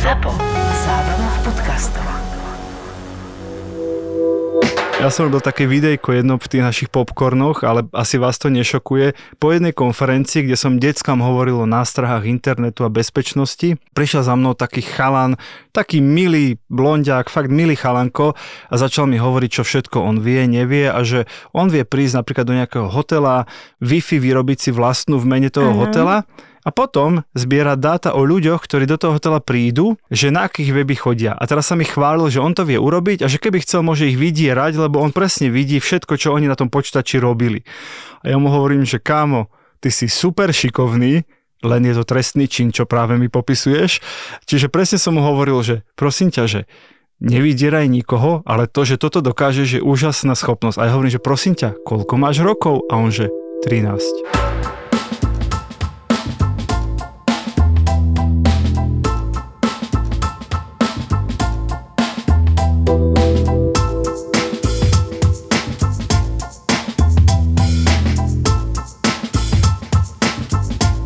ZAPO. Zábava v podcastoch. Ja som robil také videjko jedno v tých našich popcornoch, ale asi vás to nešokuje. Po jednej konferencii, kde som deckám hovoril o nástrahách internetu a bezpečnosti, prišiel za mnou taký chalan, taký milý blondiak, fakt milý chalanko a začal mi hovoriť, čo všetko on vie, nevie a že on vie prísť napríklad do nejakého hotela, Wi-Fi vyrobiť si vlastnú v mene toho hotela. A potom zbiera dáta o ľuďoch, ktorí do toho hotela prídu, že na akých weby chodia. A teraz sa mi chválil, že on to vie urobiť a že keby chcel, môže ich vydierať, lebo on presne vidí všetko, čo oni na tom počítači robili. A ja mu hovorím, že kámo, ty si super šikovný, len je to trestný čin, čo práve mi popisuješ. Čiže presne som mu hovoril, že prosím ťa, že nevydieraj nikoho, ale to, že toto dokážeš, je úžasná schopnosť. A ja hovorím, že prosím ťa, koľko máš rokov? A on že 13.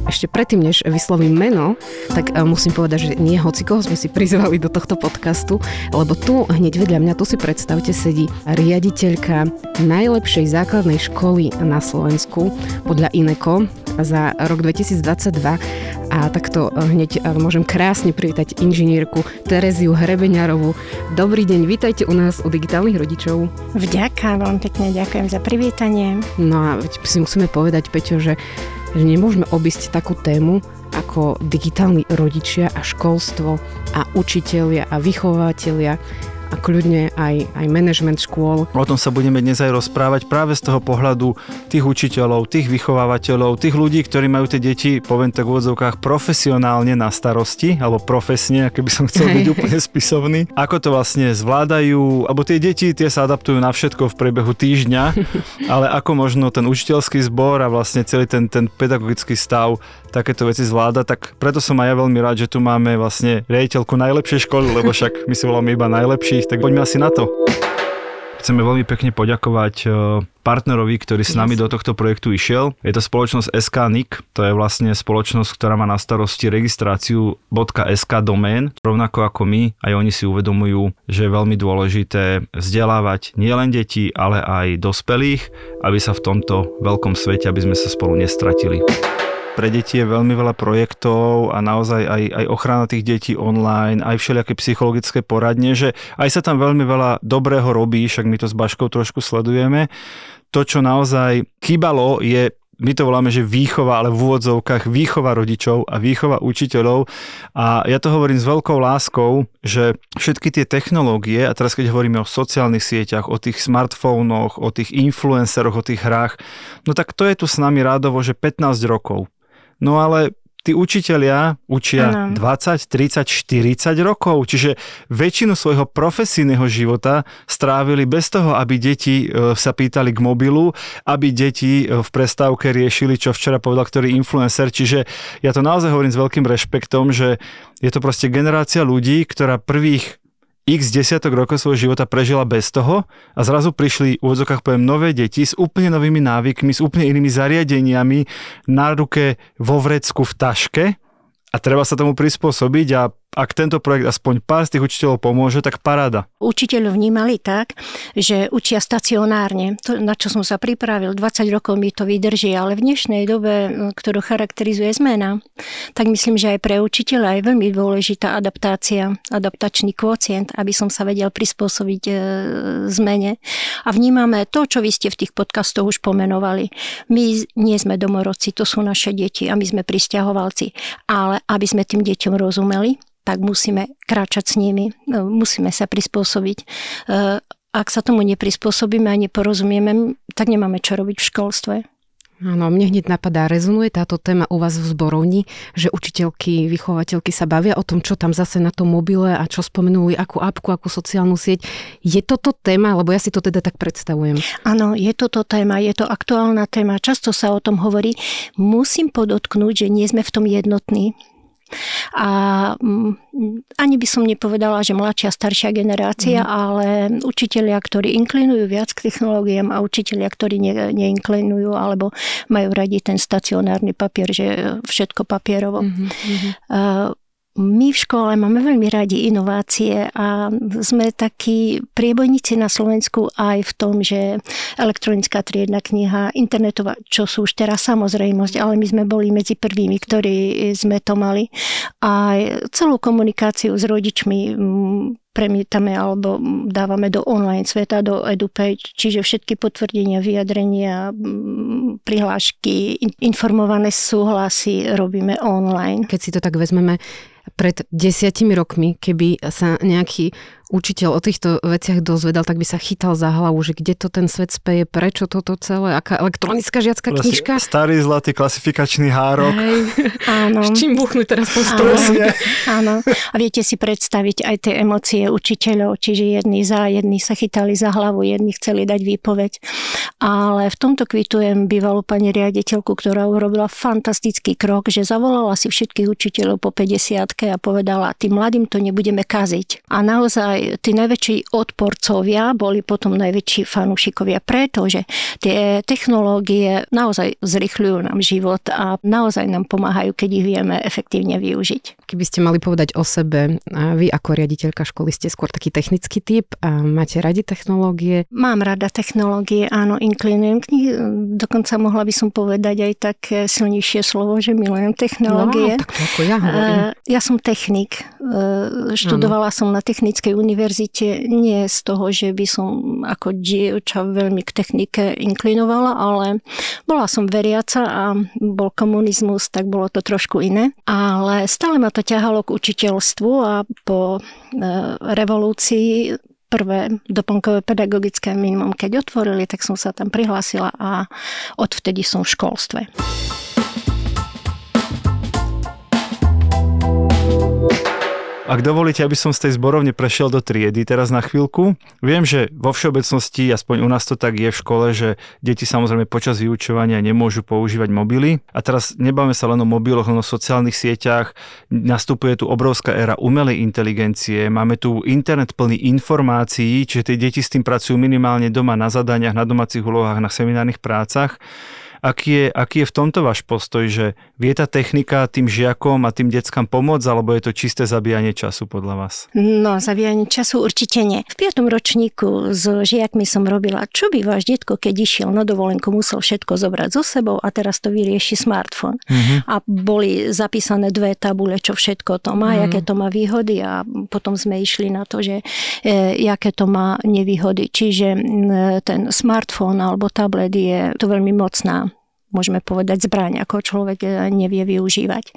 Ešte predtým, než vyslovím meno, tak musím povedať, že nie hocikoho sme si prizvali do tohto podcastu, lebo tu hneď vedľa mňa, tu si predstavte, sedí riaditeľka najlepšej základnej školy na Slovensku podľa INECO za rok 2022. A takto hneď môžem krásne privítať inžinierku Teréziu Hrebeňarovú. Dobrý deň, vítajte u nás u digitálnych rodičov. Vďaka, veľmi pekne ďakujem za privítanie. No a si musíme povedať, Peťo, že nemôžeme obísť takú tému ako digitálni rodičia a školstvo a učitelia a vychovatelia a kľudne aj manažment škôl. O tom sa budeme dnes aj rozprávať práve z toho pohľadu tých učiteľov, tých vychovávateľov, tých ľudí, ktorí majú tie deti, poviem tak v odzvukách, profesionálne na starosti, alebo profesne, keby som chcel byť úplne spisovný. Ako to vlastne zvládajú, alebo tie deti, tie sa adaptujú na všetko v priebehu týždňa, ale ako možno ten učiteľský zbor a vlastne celý ten pedagogický stav takéto veci zvláda, tak preto som aj ja veľmi rád, že tu máme vlastne riaditeľku najlepšej školy, lebo však my si voláme iba najlepší. Tak poďme asi na to. Chceme veľmi pekne poďakovať partnerovi, ktorý s nami do tohto projektu išiel. Je to spoločnosť SK NIC, to je vlastne spoločnosť, ktorá má na starosti registráciu .sk domén. Rovnako ako my, aj oni si uvedomujú, že je veľmi dôležité vzdelávať nielen deti, ale aj dospelých, aby sa v tomto veľkom svete, aby sme sa spolu nestratili. Pre deti je veľmi veľa projektov a naozaj aj ochrana tých detí online, aj všelijaké psychologické poradne, že aj sa tam veľmi veľa dobrého robí, však my to s Baškou trošku sledujeme. To, čo naozaj chýbalo, je, my to voláme, že výchova, ale v úvodzovkách výchova rodičov a výchova učiteľov. A ja to hovorím s veľkou láskou, že všetky tie technológie, a teraz keď hovoríme o sociálnych sieťach, o tých smartfónoch, o tých influenceroch, o tých hrách, no tak to je tu s nami rádovo, že 15 rokov. No ale tí učitelia učia 20, 30, 40 rokov, čiže väčšinu svojho profesijného života strávili bez toho, aby deti sa pýtali k mobilu, aby deti v prestávke riešili, čo včera povedal ktorý influencer, čiže ja to naozaj hovorím s veľkým rešpektom, že je to proste generácia ľudí, ktorá prvých x desiatok rokov svojho života prežila bez toho a zrazu prišli v odzokách poviem nové deti s úplne novými návykmi, s úplne inými zariadeniami na ruke, vo vrecku, v taške a treba sa tomu prispôsobiť a ak tento projekt aspoň pár z tých učiteľov pomôže, tak paráda. Učiteľov vnímali tak, že učia stacionárne. To, na čo som sa pripravil, 20 rokov mi to vydrží, ale v dnešnej dobe, ktorú charakterizuje zmena, tak myslím, že aj pre učiteľa je veľmi dôležitá adaptácia, adaptačný kvocient, aby som sa vedel prispôsobiť zmene. A vnímame to, čo vy ste v tých podcastoch už pomenovali. My nie sme domorodci, to sú naše deti a my sme prisťahovalci. Ale aby sme tým deťom rozumeli, tak musíme kráčať s nimi, musíme sa prispôsobiť. Ak sa tomu neprispôsobíme a neporozumieme, tak nemáme čo robiť v školstve. Áno, mne hneď napadá, rezonuje táto téma u vás v zborovni, že učiteľky, vychovateľky sa bavia o tom, čo tam zase na tom mobile a čo spomenuli, akú apku, akú sociálnu sieť. Je toto téma, lebo ja si to teda tak predstavujem. Áno, je toto téma, je to aktuálna téma, často sa o tom hovorí. Musím podotknúť, že nie sme v tom jednotní. A ani by som nepovedala, že mladšia, staršia generácia, ale učitelia, ktorí inklinujú viac k technológiám a učitelia, ktorí neinklinujú alebo majú radi ten stacionárny papier, že všetko papierovo. My v škole máme veľmi radi inovácie a sme takí priebojníci na Slovensku aj v tom, že elektronická triedna kniha, internetová, čo sú už teraz samozrejmosť, ale my sme boli medzi prvými, ktorí sme to mali. A celú komunikáciu s rodičmi premietame alebo dávame do online sveta, do EduPage, čiže všetky potvrdenia, vyjadrenia, prihlášky, informované súhlasy robíme online. Keď si to tak vezmeme, pred 10 rokmi, keby sa nejaký učiteľ o týchto veciach dozvedal, tak by sa chytal za hlavu, že kde to ten svet speje, prečo toto celé, aká elektronická žiacka knižka. Starý zlatý klasifikačný hárok. Hej. Áno. S čím buchnúť teraz po strose. Áno. A viete si predstaviť aj tie emócie učiteľov, čiže jedni sa chytali za hlavu, jedni chceli dať výpoveď. Ale v tomto kvitujem bývalú pani riaditeľku, ktorá urobila fantastický krok, že zavolala si všetkých učiteľov po 50-ke a povedala, tým mladým to nebudeme kaziť. A naozaj tí najväčší odporcovia boli potom najväčší fanúšikovia, pretože tie technológie naozaj zrýchľujú nám život a naozaj nám pomáhajú, keď ich vieme efektívne využiť. Keby ste mali povedať o sebe, vy ako riaditeľka školy ste skôr taký technický typ a máte radi technológie? Mám rada technológie, áno, inklinujem k nich. Dokonca mohla by som povedať aj tak silnejšie slovo, že milujem technológie. No, tak to ako ja hovorím. Ja som technik. Študovala som na Technickej univerzite, nie z toho, že by som ako dievča veľmi k technike inklinovala, ale bola som veriaca a bol komunizmus, tak bolo to trošku iné. Ale stále ma to ťahalo k učiteľstvu a po revolúcii prvé doplnkové pedagogické minimum, keď otvorili, tak som sa tam prihlásila a odvtedy som v školstve. Ak dovolíte, aby som z tej zborovne prešiel do triedy teraz na chvíľku. Viem, že vo všeobecnosti, aspoň u nás to tak je v škole, že deti samozrejme počas vyučovania nemôžu používať mobily. A teraz nebavme sa len o mobiloch, len o sociálnych sieťach. Nastupuje tu obrovská éra umelej inteligencie. Máme tu internet plný informácií, čiže tie deti s tým pracujú minimálne doma na zadaniach, na domácich úlohách, na seminárnych prácach. Aký je v tomto váš postoj, že vie tá technika tým žiakom a tým deckám pomôcť, alebo je to čisté zabíjanie času podľa vás? No, zabíjanie času určite nie. V 5. ročníku s žiakmi som robila, čo by váš detko, keď išiel na dovolenku, musel všetko zobrať so sebou a teraz to vyrieši smartfón. Mm-hmm. A boli zapísané 2 tabule, čo všetko to má, aké to má výhody a potom sme išli na to, že aké to má nevýhody. Čiže ten smartfón alebo tablet je to veľmi mocná, môžeme povedať, zbraň, ako človek nevie využívať.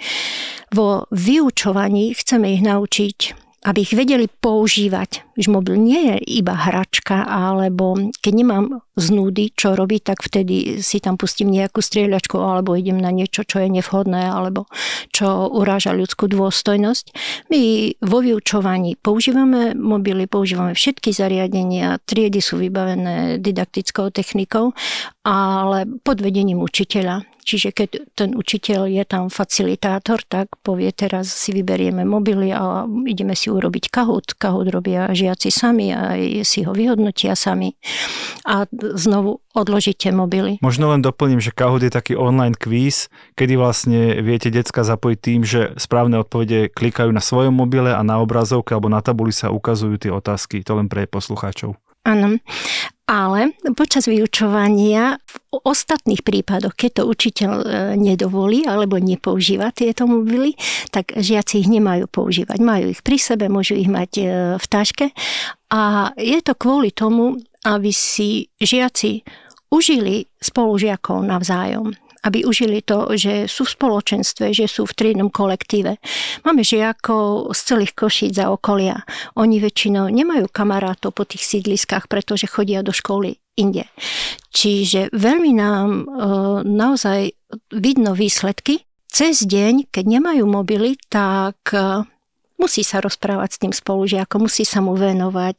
Vo vyučovaní chceme ich naučiť, aby ich vedeli používať. Už mobil nie je iba hračka, alebo keď nemám z núdy, čo robiť, tak vtedy si tam pustím nejakú strieľačku, alebo idem na niečo, čo je nevhodné, alebo čo uráža ľudskú dôstojnosť. My vo vyučovaní používame mobily, používame všetky zariadenia, triedy sú vybavené didaktickou technikou, ale pod vedením učiteľa. Čiže keď ten učiteľ je tam facilitátor, tak povie, teraz si vyberieme mobily a ideme si urobiť Kahoot. Kahoot robia žiaci sami a si ho vyhodnotia sami. A znovu odložíte mobily. Možno len doplním, že Kahoot je taký online kvíz, kedy vlastne viete decka zapojiť tým, že správne odpovede klikajú na svojom mobile a na obrazovke alebo na tabuli sa ukazujú tie otázky. To len pre poslucháčov. Áno. Ale počas vyučovania v ostatných prípadoch, keď to učiteľ nedovolí alebo nepoužíva tieto mobily, tak žiaci ich nemajú používať. Majú ich pri sebe, môžu ich mať v taške. A je to kvôli tomu, aby si žiaci užili spolužiakov navzájom. Aby užili to, že sú v spoločenstve, že sú v triednom kolektíve. Máme žiakov z celých Košíc a okolia. Oni väčšinou nemajú kamarátov po tých sídliskách, pretože chodia do školy inde. Čiže veľmi nám naozaj vidno výsledky. Cez deň, keď nemajú mobily, tak musí sa rozprávať s tým spolužiakom, musí sa mu venovať.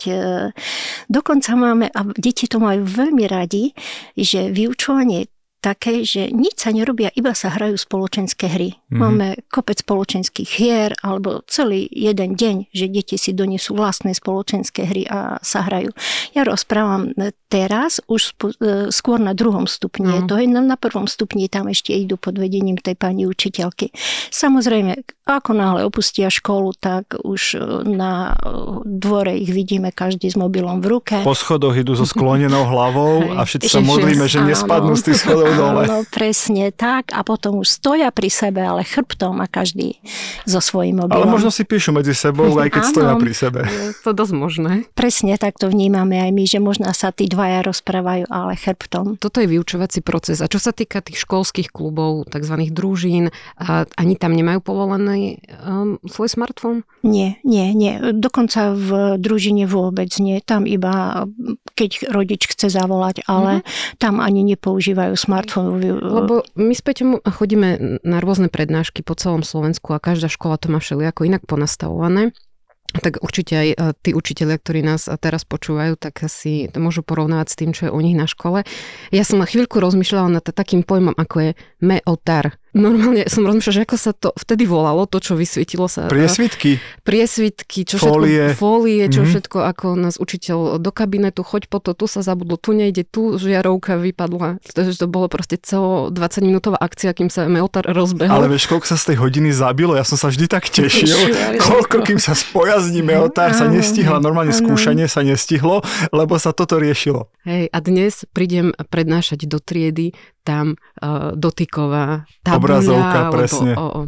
Dokonca máme, a deti to majú veľmi radi, že vyučovanie také, že nič sa nerobia, iba sa hrajú spoločenské hry. Mm-hmm. Máme kopec spoločenských hier, alebo celý jeden deň, že deti si donesú vlastné spoločenské hry a sa hrajú. Ja rozprávam teraz už skôr na druhom stupni. Mm-hmm. To je na prvom stupni, tam ešte idú pod vedením tej pani učiteľky. Samozrejme, ako náhle opustia školu, tak už na dvore ich vidíme každý s mobilom v ruke. Po schodoch idú so sklonenou hlavou a všetci sa modlíme, že nespadnú z tých schodov dole. Áno, presne tak. A potom už stoja pri sebe, ale chrbtom a každý so svojím mobilom. Ale možno si píšu medzi sebou, aj keď stoja pri sebe. To je dosť možné. Presne tak to vnímame aj my, že možno sa tí dvaja rozprávajú, ale chrbtom. Toto je vyučovací proces. A čo sa týka tých školských klubov, takzvaných družín, ani tam nemajú povolené svoj smartfón? Nie. Dokonca v družine vôbec nie. Tam iba, keď rodič chce zavolať, ale tam ani nepoužívajú smartfón. Lebo my s Peťom chodíme na rôzne prednášky po celom Slovensku a každá škola to má všelijako inak ponastavované. Tak určite aj tí učitelia, ktorí nás teraz počúvajú, tak si to môžu porovnávať s tým, čo je u nich na škole. Ja som na chvíľku rozmýšľala nad takým pojmom, ako je meotar. Normálne som rozmýšľala, že ako sa to vtedy volalo, to, čo vysvietilo sa. Priesvitky, čo fólie. Všetko, fólie, čo všetko, ako nás učiteľ do kabinetu, choď po to, tu sa zabudlo, tu nejde, tu žiarovka vypadla. Takže to bolo proste celo 20-minútová akcia, kým sa meotar rozbehol. Ale vieš, koľko sa z tej hodiny zabilo? Ja som sa vždy tak tešil. Koľko, kým sa spojazdí meotar, sa nestihla. Normálne skúšanie sa nestihlo, lebo sa toto riešilo. Hej, a dnes prídem prednášať do triedy, tam dotyková tabuľa,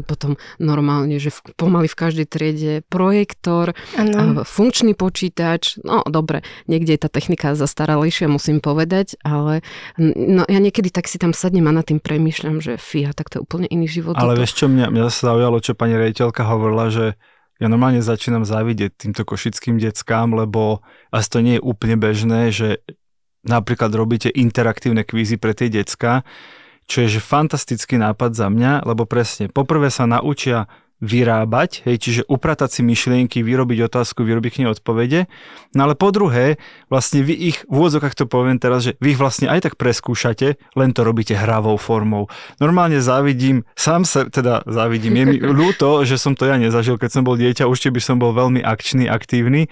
potom normálne, že pomaly v každej triede projektor, funkčný počítač, no dobre, niekde je tá technika zastaralejšia, musím povedať, ale no, ja niekedy tak si tam sadnem a nad tým premýšľam, že fíha, tak to je úplne iný život. Ale vieš čo, mňa zaujalo, čo pani riaditeľka hovorila, že ja normálne začínam závidieť týmto košickým deckám, lebo asi to nie je úplne bežné, že napríklad robíte interaktívne kvízy pre tie decká, čo je že fantastický nápad za mňa, lebo presne, poprvé sa naučia vyrábať, hej, čiže upratať si myšlienky, vyrobiť otázku, vyrobiť k nej odpovede, no ale po druhé, vlastne vy ich, v úvodzokách to poviem teraz, že vy ich vlastne aj tak preskúšate, len to robíte hravou formou. Normálne závidím, závidím, je mi ľúto, že som to ja nezažil, keď som bol dieťa, určite by som bol veľmi akčný, aktívny.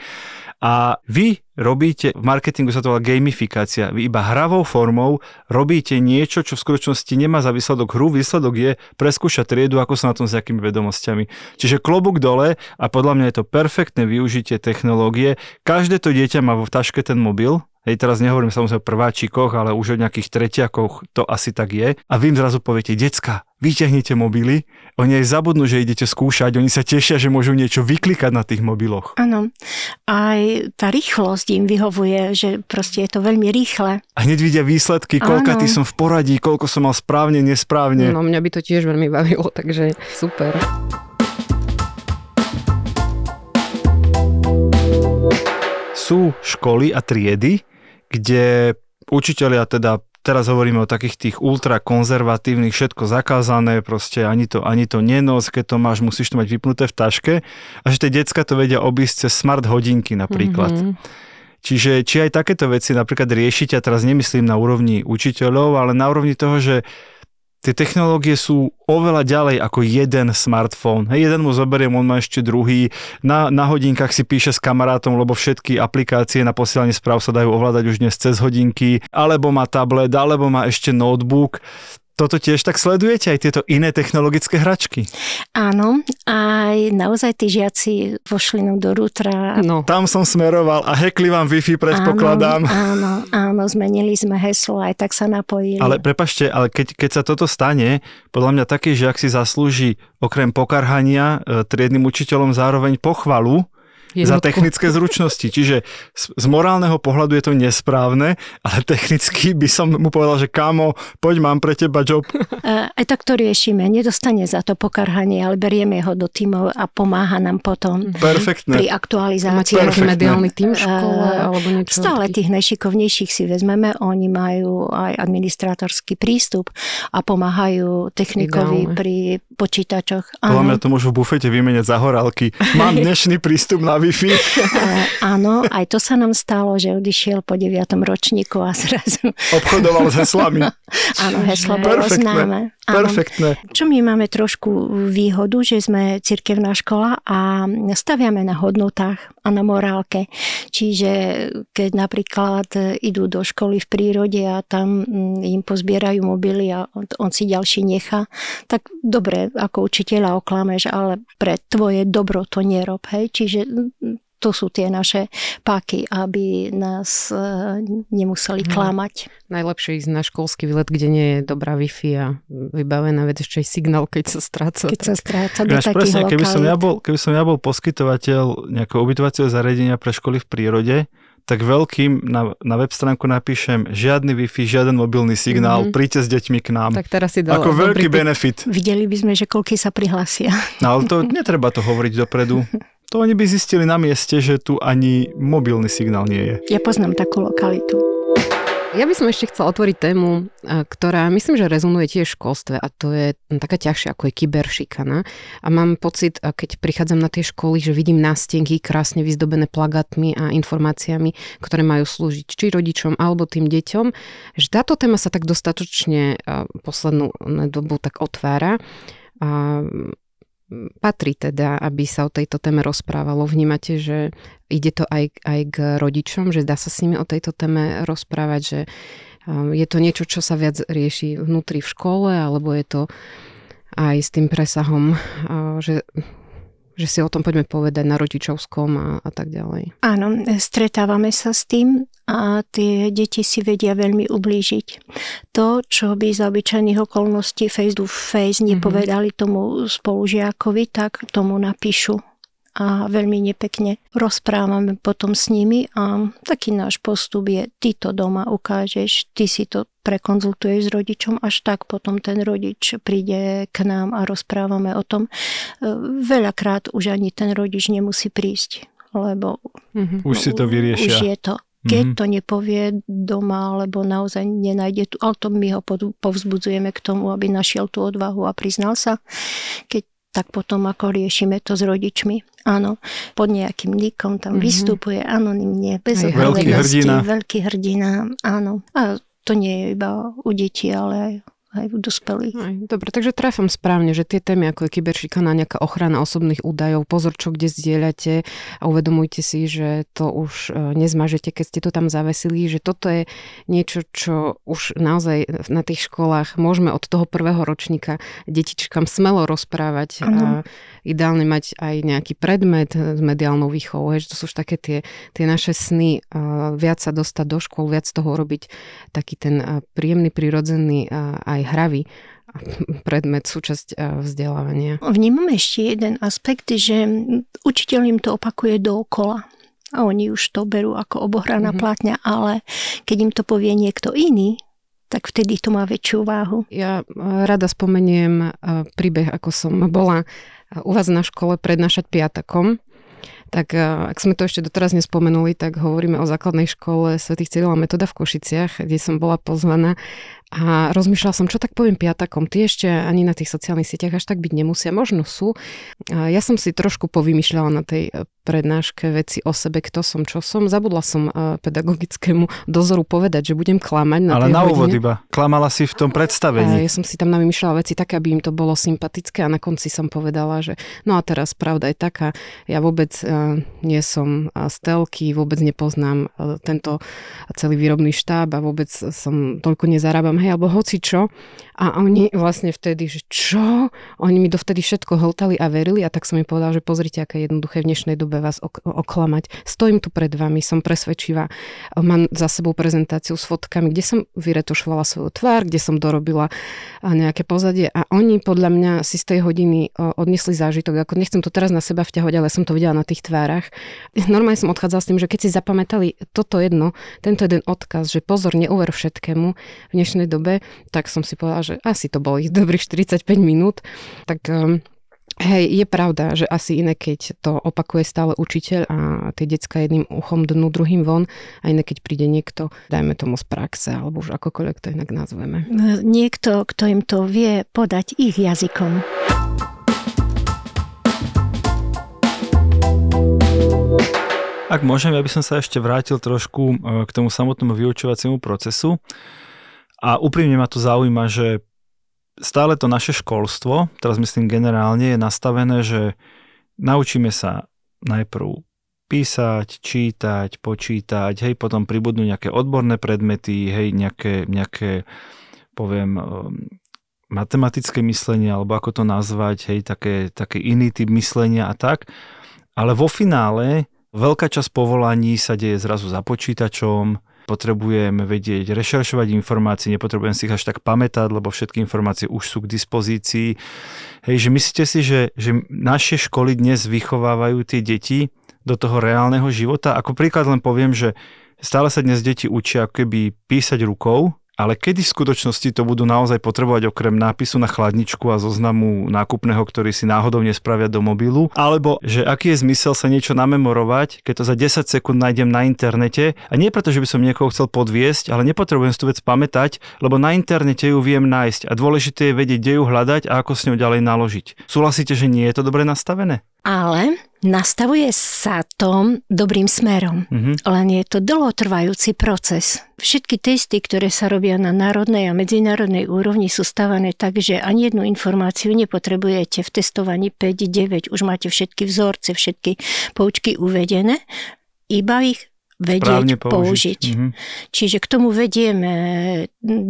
A vy robíte, v marketingu sa to volá gamifikácia, vy iba hravou formou robíte niečo, čo v skutočnosti nemá za výsledok hru, výsledok je preskúšať triedu, ako sa na tom s nejakými vedomosťami. Čiže klobúk dole a podľa mňa je to perfektné využitie technológie. Každé to dieťa má vo taške ten mobil, hej, teraz nehovorím samozrejme o prváčikoch, ale už o nejakých tretiakoch to asi tak je. A vy im zrazu poviete, decka, vyťahnite mobily, oni aj zabudnú, že idete skúšať, oni sa tešia, že môžu niečo vyklikať na tých mobiloch. Áno, aj tá rýchlosť im vyhovuje, že proste je to veľmi rýchle. A hneď vidia výsledky, koľkatý som v poradí, koľko som mal správne, nesprávne. No mňa by to tiež veľmi bavilo, takže super. Sú školy a triedy, kde učitelia teda teraz hovoríme o takých tých ultrakonzervatívnych, všetko zakázané, proste ani to nenos, keď to máš, musíš to mať vypnuté v taške. A že tie decka to vedia obísť cez smart hodinky napríklad. Mm-hmm. Čiže či aj takéto veci napríklad riešite, a teraz nemyslím na úrovni učiteľov, ale na úrovni toho, že tie technológie sú oveľa ďalej ako jeden smartfón. Hej, jeden mu zoberiem, on má ešte druhý. Na hodinkách si píše s kamarátom, lebo všetky aplikácie na posielanie správ sa dajú ovládať už dnes cez hodinky. Alebo má tablet, alebo má ešte notebook. Toto tiež tak sledujete aj tieto iné technologické hračky? Áno, aj naozaj tí žiaci vošli do rútra. No, tam som smeroval a hackli vám Wi-Fi, predpokladám. Áno, zmenili sme heslo, aj tak sa napojili. Ale prepáčte, ale keď sa toto stane, podľa mňa taký žiak si zaslúži okrem pokarhania triednym učiteľom zároveň pochvalu, za technické zručnosti. Čiže z morálneho pohľadu je to nesprávne, ale technicky by som mu povedal, že kámo, poď, mám pre teba job. Aj tak to riešime. Nedostane za to pokarhanie, ale berieme ho do tímov a pomáha nám potom. Perfektné. Pri aktualizácii. Máte mediálny tím v škole? Alebo niečo stále tých najšikovnejších si vezmeme. Oni majú aj administrátorský prístup a pomáhajú technikovi pri počítačoch. Podľa mňa to môžu v bufete vymeniať za horálky. Mám dnešný prístup na Wi-Fi. Áno, aj to sa nám stalo, že odišiel po 9. ročníku a zrazu... Obchodoval s heslami. Áno, heslo bolo známe. Perfektné. Áno. Čo my máme trošku výhodu, že sme cirkevná škola a staviame na hodnotách a na morálke. Čiže keď napríklad idú do školy v prírode a tam im pozbierajú mobily a on si ďalší nechá, tak dobre, ako učiteľa oklameš, ale pre tvoje dobro to nerob. Hej? Čiže to sú tie naše páky, aby nás nemuseli klamať. Najlepšie ísť na školský výlet, kde nie je dobrá Wi-Fi a vybavená vec, ešte aj signál, keď sa stráca. Do takých presne, keby som ja bol poskytovateľ nejakého ubytovacieho zariadenia pre školy v prírode, tak veľkým na web stránku napíšem žiadny Wi-Fi, žiaden mobilný signál, príďte s deťmi k nám. Tak teraz si dala ako veľký benefit. Videli by sme, že koľky sa prihlásia. No ale to netreba to hovoriť dopredu. To oni by zistili na mieste, že tu ani mobilný signál nie je. Ja poznám takú lokalitu. Ja by som ešte chcela otvoriť tému, ktorá myslím, že rezonuje tiež v školstve a to je taká ťažšia, ako je kyberšikana. A mám pocit, keď prichádzam na tie školy, že vidím nástenky krásne vyzdobené plagátmi a informáciami, ktoré majú slúžiť či rodičom alebo tým deťom, že táto téma sa tak dostatočne poslednú dobu tak otvára a patrí teda, aby sa o tejto téme rozprávalo. Vnímate, že ide to aj k rodičom, že dá sa s nimi o tejto téme rozprávať, že je to niečo, čo sa viac rieši vnútri v škole, alebo je to aj s tým presahom, že si o tom poďme povedať na rodičovskom a tak ďalej. Áno, stretávame sa s tým a tie deti si vedia veľmi ublížiť. To, čo by za obyčajných okolností face to face nepovedali tomu spolužiakovi, tak tomu napíšu a veľmi nepekne rozprávame potom s nimi a taký náš postup je, ty to doma ukážeš, ty si to prekonzultuješ s rodičom, až tak potom ten rodič príde k nám a rozprávame o tom. Veľakrát už ani ten rodič nemusí prísť, lebo už si to vyriešia. Už je to. Keď to nepovie doma, alebo naozaj nenájde tu, ale to my ho povzbudzujeme k tomu, aby našiel tú odvahu a priznal sa, keď tak potom ako riešime to s rodičmi. Áno, pod nejakým nikom tam vystupuje anonymne, bez ohľadnosti, veľký hrdina. Áno. A to nie je iba u detí, ale aj u dospelých. Dobre, takže trafím správne, že tie témy ako je kyberšikana, nejaká ochrana osobných údajov, pozor, čo kde zdieľate a uvedomujte si, že to už nezmažete, keď ste to tam zavesili, že toto je niečo, čo už naozaj na tých školách môžeme od toho prvého ročníka detičkám smelo rozprávať a ideálne mať aj nejaký predmet s mediálnou výchovou, že to sú už také tie naše sny, viac sa dostať do škôl, viac z toho robiť taký ten príjemný, prirodzený aj hravý predmet, súčasť vzdelávania. Vnímam ešte jeden aspekt, že učiteľ im to opakuje dookola. A oni už to berú ako obohraná plátňa, ale keď im to povie niekto iný, tak vtedy to má väčšiu váhu. Ja rada spomeniem príbeh, ako som bola u vás na škole prednášať piatakom. Tak ak sme to ešte doteraz nespomenuli, tak hovoríme o základnej škole Svetých cíl a metoda v Košiciach, kde som bola pozvaná a rozmýšľala som, čo tak poviem piatakom. Tie ešte ani na tých sociálnych sieťach až tak byť nemusia, možno sú. Ja som si trošku povymýšľala na tej prednáške veci o sebe, kto som, čo som. Zabudla som pedagogickému dozoru povedať, že budem klamať na tej hodine. Ale na úvod iba. Klamala si v tom predstavení. Ja som si tam navymýšľala veci také, aby im to bolo sympatické a na konci som povedala, že no a teraz pravda je taká, ja vôbec nie som z telky, vôbec nepoznám tento celý výrobný štáb a vôbec som toľko nezarábam, hej, alebo hocičo. A oni vlastne vtedy, že čo? Oni mi dovtedy všetko hltali a verili a tak som im povedal, že pozrite, aké jednoduché v dnešnej dobe vás oklamať. Stojím tu pred vami, som presvedčivá, mám za sebou prezentáciu s fotkami, kde som vyretušovala svoju tvár, kde som dorobila nejaké pozadie a oni podľa mňa si z tej hodiny odnesli zážitok, ako nechcem to teraz na seba vťahovať, ale som to videla na tých tvárach. Normálne som odchádzala s tým, že keď si zapamätali tento jeden odkaz, že pozor, neuver všetkému v dnešnej dobe, tak som si povedala, že asi to bolo ich dobrých 45 minút. Tak hej, je pravda, že asi iné, keď to opakuje stále učiteľ a tie decka jedným uchom dnu, druhým von a iné, keď príde niekto, dajme tomu z praxe, alebo už akokoľvek to inak nazveme. Niekto, kto im to vie podať ich jazykom. Ak môžem, ja by som sa ešte vrátil trošku k tomu samotnému vyučovaciemu procesu. A úprimne ma to zaujíma, že stále to naše školstvo, teraz myslím generálne, je nastavené, že naučíme sa najprv písať, čítať, počítať, hej, potom pribudnú nejaké odborné predmety, hej, nejaké poviem, matematické myslenie, alebo ako to nazvať, hej, také iný typ myslenia a tak. Ale vo finále veľká časť povolaní sa deje zrazu za počítačom, potrebujem vedieť, rešeršovať informácie, nepotrebujem si ich až tak pamätať, lebo všetky informácie už sú k dispozícii. Hej, že myslíte si, že naše školy dnes vychovávajú tie deti do toho reálneho života? Ako príklad len poviem, že stále sa dnes deti učia keby písať rukou, ale kedy v skutočnosti to budú naozaj potrebovať okrem nápisu na chladničku a zoznamu nákupného, ktorý si náhodou nespravia do mobilu? Alebo, že aký je zmysel sa niečo namemorovať, keď to za 10 sekúnd nájdem na internete? A nie preto, že by som niekoho chcel podviesť, ale nepotrebujem si tú vec pamätať, lebo na internete ju viem nájsť a dôležité je vedieť, kde ju hľadať a ako s ňou ďalej naložiť. Súhlasíte, že nie je to dobre nastavené? Ale nastavuje sa to dobrým smerom, len je to dlhotrvajúci proces. Všetky testy, ktoré sa robia na národnej a medzinárodnej úrovni, sú stavané tak, že ani jednu informáciu nepotrebujete v testovaní 5-9, už máte všetky vzorce, všetky poučky uvedené, iba ich vedieť, použiť. Čiže k tomu vedieme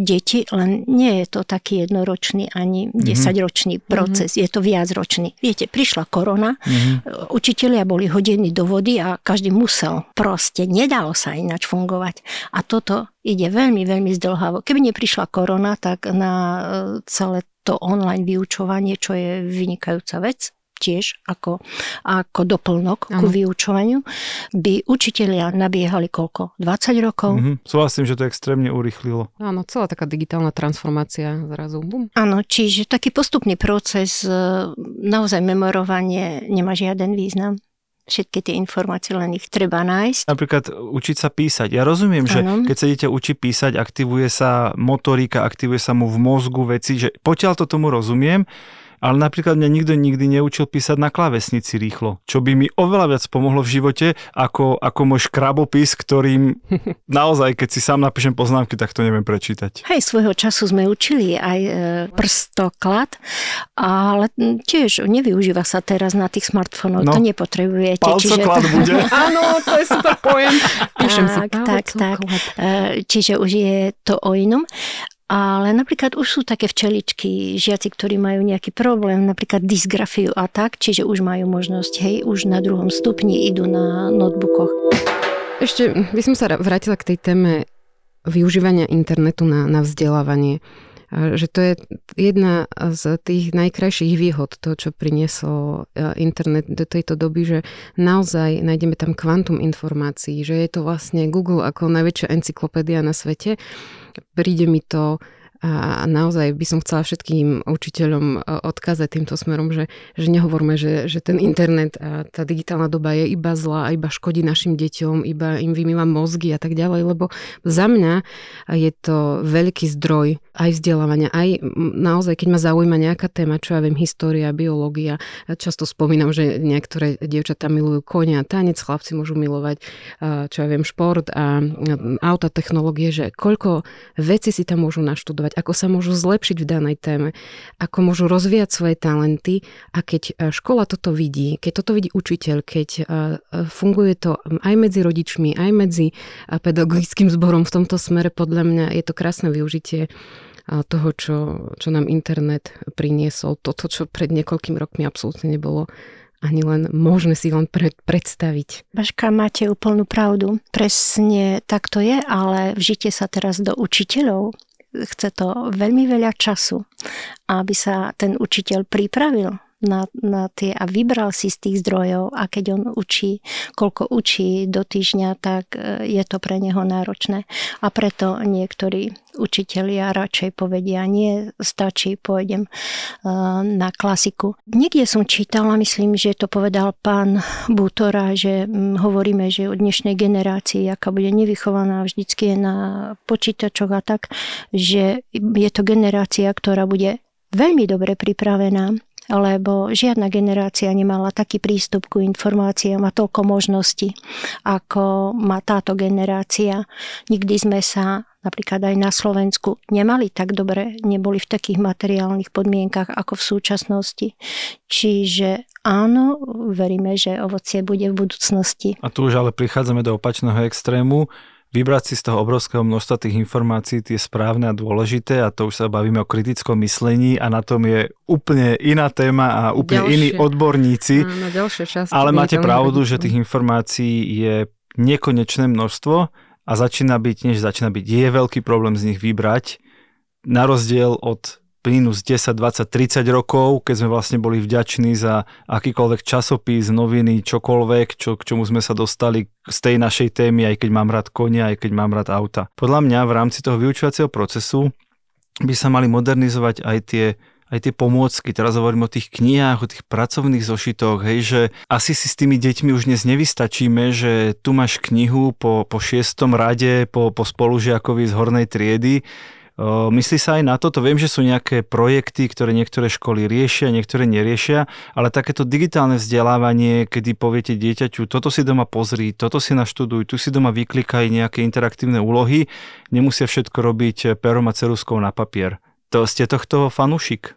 deti, len nie je to taký jednoročný ani 10-ročný proces, je to viacročný. Viete, prišla korona, učitelia boli hodení do vody a každý musel. Proste nedalo sa ináč fungovať. A toto ide veľmi, veľmi zdĺhavo. Keby neprišla korona, tak na celé to online vyučovanie, čo je vynikajúca vec, tiež ako doplnok ku vyučovaniu, by učitelia nabiehali koľko? 20 rokov? Súhlasím, že to extrémne urýchlilo. Áno, celá taká digitálna transformácia zrazu. Bum. Áno, čiže taký postupný proces, naozaj memorovanie nemá žiaden význam. Všetky tie informácie, len ich treba nájsť. Napríklad učiť sa písať. Ja rozumiem, že keď sa dieťa učí písať, aktivuje sa motorika, aktivuje sa mu v mozgu veci, že potiaľ to tomu rozumiem. Ale napríklad mňa nikto nikdy neučil písať na klávesnici rýchlo, čo by mi oveľa viac pomohlo v živote, ako môj škrabopis, ktorým naozaj, keď si sám napíšem poznámky, tak to neviem prečítať. Hej, svojho času sme učili aj prstoklad, ale tiež nevyužíva sa teraz na tých smartfónoch, to nepotrebujete. Palcoklad bude. Áno, to je super pojem. Píšem si palcoklad. Tak. Čiže už je to o inom. Ale napríklad už sú také včeličky, žiaci, ktorí majú nejaký problém, napríklad dysgrafiu a tak, čiže už majú možnosť, hej, už na 2. stupni idú na notebookoch. Ešte by som sa vrátila k tej téme využívania internetu na vzdelávanie. Že to je jedna z tých najkrajších výhod, to, čo priniesol internet do tejto doby, že naozaj nájdeme tam kvantum informácií, že je to vlastne Google ako najväčšia encyklopédia na svete. Príde mi to a naozaj by som chcela všetkým učiteľom odkázať týmto smerom, že nehovorme, že ten internet a tá digitálna doba je iba zlá a iba škodí našim deťom, iba im vymýva mozgy a tak ďalej, lebo za mňa je to veľký zdroj aj vzdelávania, aj naozaj, keď ma zaujíma nejaká téma, čo ja viem, história, biológia, ja často spomínam, že niektoré dievčatá milujú konia, tanec, chlapci môžu milovať, čo ja viem, šport a auta, technológie, že koľko vecí si tam môžu naštudovať, ako sa môžu zlepšiť v danej téme, ako môžu rozvíjať svoje talenty a keď škola toto vidí, keď toto vidí učiteľ, keď funguje to aj medzi rodičmi, aj medzi pedagogickým zborom v tomto smere, podľa mňa je to krásne využitie toho, čo nám internet priniesol. Toto, čo pred niekoľkými rokmi absolútne nebolo ani len možné si len predstaviť. Baška, máte úplnú pravdu. Presne tak to je, ale vžite sa teraz do učiteľov. Chce to veľmi veľa času, aby sa ten učiteľ pripravil na tie a vybral si z tých zdrojov a keď on učí, koľko učí do týždňa, tak je to pre neho náročné. A preto niektorí učitelia radšej povedia, nie, stačí, pôjdem na klasiku. Niekde som čítala, myslím, že to povedal pán Bútora, že hovoríme, že o dnešnej generácii, aká bude nevychovaná, vždycky je na počítačoch a tak, že je to generácia, ktorá bude veľmi dobre pripravená lebo žiadna generácia nemala taký prístup ku informáciám a toľko možností, ako má táto generácia. Nikdy sme sa, napríklad aj na Slovensku, nemali tak dobre, neboli v takých materiálnych podmienkach ako v súčasnosti. Čiže áno, veríme, že ovocie bude v budúcnosti. A tu už ale prichádzame do opačného extrému. Vybrať si z toho obrovského množstva tých informácií tie správne a dôležité, a to už sa bavíme o kritickom myslení a na tom je úplne iná téma a úplne ďalšie. Iní odborníci. Áno, ďalšie časti. Ale máte pravdu, že tých informácií je nekonečné množstvo a začína byť, je veľký problém z nich vybrať. Na rozdiel od minus 10, 20, 30 rokov, keď sme vlastne boli vďační za akýkoľvek časopis, noviny, čokoľvek, k čomu sme sa dostali z tej našej témy, aj keď mám rád konia, aj keď mám rád auta. Podľa mňa v rámci toho vyučovacieho procesu by sa mali modernizovať aj tie pomôcky. Teraz hovorím o tých knihách, o tých pracovných zošitoch, hej, že asi si s tými deťmi už dnes nevystačíme, že tu máš knihu po šiestom rade, po spolužiakovi z hornej triedy. Myslí sa aj na toto? Viem, že sú nejaké projekty, ktoré niektoré školy riešia, niektoré neriešia, ale takéto digitálne vzdelávanie, kedy poviete dieťaťu, toto si doma pozri, toto si naštuduj, tu si doma vyklikaj nejaké interaktívne úlohy, nemusia všetko robiť perom a ceruzkou na papier. To ste tohto fanúšik?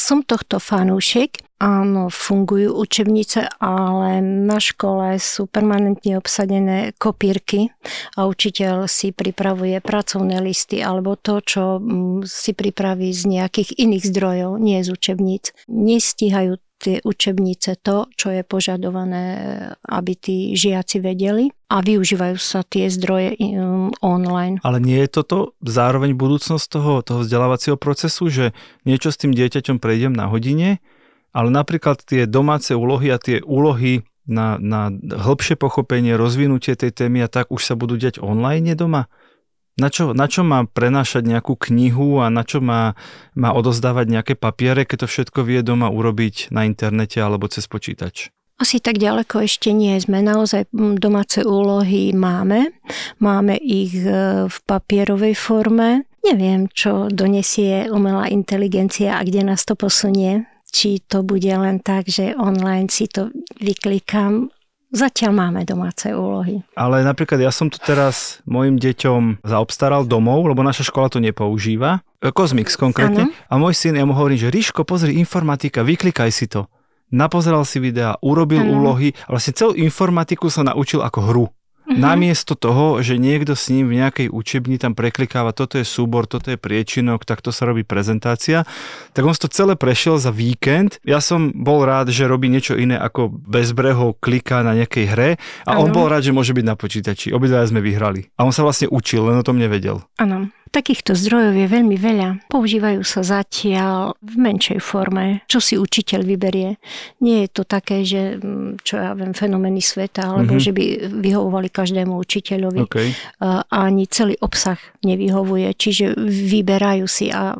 Som tohto fanúšik. Áno, fungujú učebnice, ale na škole sú permanentne obsadené kopírky a učiteľ si pripravuje pracovné listy alebo to, čo si pripraví z nejakých iných zdrojov, nie z učebníc. Nestíhajú tie učebnice to, čo je požadované, aby tí žiaci vedeli, a využívajú sa tie zdroje online. Ale nie je toto zároveň budúcnosť toho vzdelávacieho procesu, že niečo s tým dieťaťom prejdem na hodine, ale napríklad tie domáce úlohy a tie úlohy na hĺbšie pochopenie, rozvinutie tej témy a tak už sa budú diať online doma? Na čo má prenášať nejakú knihu a na čo má odozdávať nejaké papiere, keď to všetko vie doma urobiť na internete alebo cez počítač? Asi tak ďaleko ešte nie sme. Naozaj domáce úlohy máme. Máme ich v papierovej forme. Neviem, čo donesie umelá inteligencia a kde nás to posunie. Či to bude len tak, že online si to vyklikám. Zatiaľ máme domáce úlohy. Ale napríklad ja som to teraz mojim deťom zaobstaral domov, lebo naša škola to nepoužíva. Kozmix konkrétne. Ano. A môj syn, ja mu hovorím, že Ríško, pozri, informatika, vyklikaj si to. Napozeral si videá, urobil úlohy a vlastne celú informatiku sa naučil ako hru. Namiesto toho, že niekto s ním v nejakej učebni tam preklikáva, toto je súbor, toto je priečinok, takto sa robí prezentácia, tak on to celé prešiel za víkend. Ja som bol rád, že robí niečo iné ako bezbreho kliká na nejakej hre a on bol rád, že môže byť na počítači. Obidva sme vyhrali. A on sa vlastne učil, len o tom nevedel. Áno. Takýchto zdrojov je veľmi veľa. Používajú sa zatiaľ v menšej forme, čo si učiteľ vyberie. Nie je to také, že čo ja viem, fenomény sveta, alebo že by vyhovovali každému učiteľovi. Okay. Ani celý obsah nevyhovuje, čiže vyberajú si a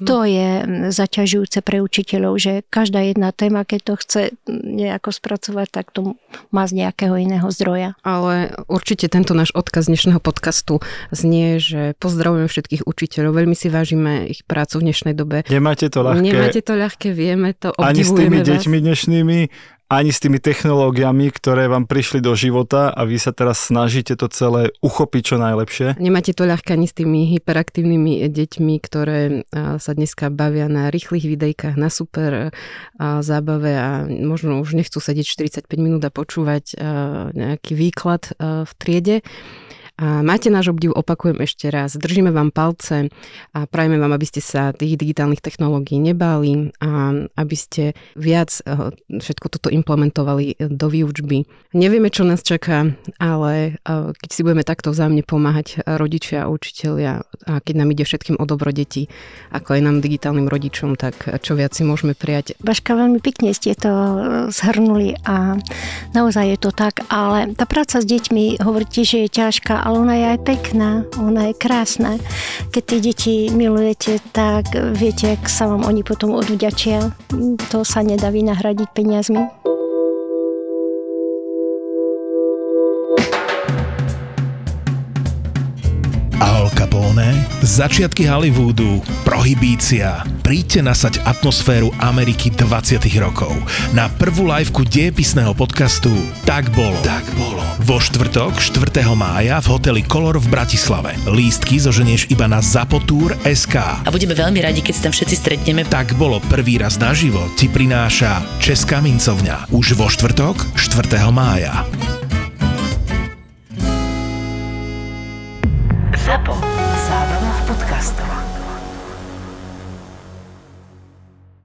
to je zaťažujúce pre učiteľov, že každá jedna téma, keď to chce nejako spracovať, tak to má z nejakého iného zdroja. Ale určite tento náš odkaz dnešného podcastu znie, že Pozdravujem všetkých učiteľov, veľmi si vážime ich prácu v dnešnej dobe. Nemáte to ľahké, vieme to, obdivujeme vás. Ani s tými deťmi dnešnými, ani s tými technológiami, ktoré vám prišli do života a vy sa teraz snažíte to celé uchopiť čo najlepšie. Nemáte to ľahké ani s tými hyperaktívnymi deťmi, ktoré sa dneska bavia na rýchlych videjkách, na super zábave a možno už nechcú sedieť 45 minút a počúvať nejaký výklad v triede. A máte náš obdiv, opakujem ešte raz. Držíme vám palce a prajeme vám, aby ste sa tých digitálnych technológií nebáli a aby ste viac všetko toto implementovali do výučby. Nevieme, čo nás čaká, ale keď si budeme takto vzájomne pomáhať rodičia a učitelia a keď nám ide všetkým o dobro detí, ako aj nám digitálnym rodičom, tak čo viac si môžeme prijať. Baška, veľmi pekne ste to zhrnuli a naozaj je to tak, ale tá práca s deťmi, hovoríte, že je ťažká, ale ona je aj pekná, ona je krásna. Keď tie deti milujete, tak viete, ak sa vám oni potom odvďačia. To sa nedá vynahradiť peniazmi. Al Capone Filme Začiatky Hollywoodu, Prohibícia. Príďte nasať atmosféru Ameriky 20. rokov na prvú liveku dejepisného podcastu Tak bolo. Tak bolo. Vo štvrtok 4. mája v Hoteli Color v Bratislave. Lístky zoženieš iba na zapotour.sk. A budeme veľmi radi, keď sa tam všetci stretneme. Tak bolo prvý raz naživo ti prináša Česká mincovňa. Už vo štvrtok 4. mája.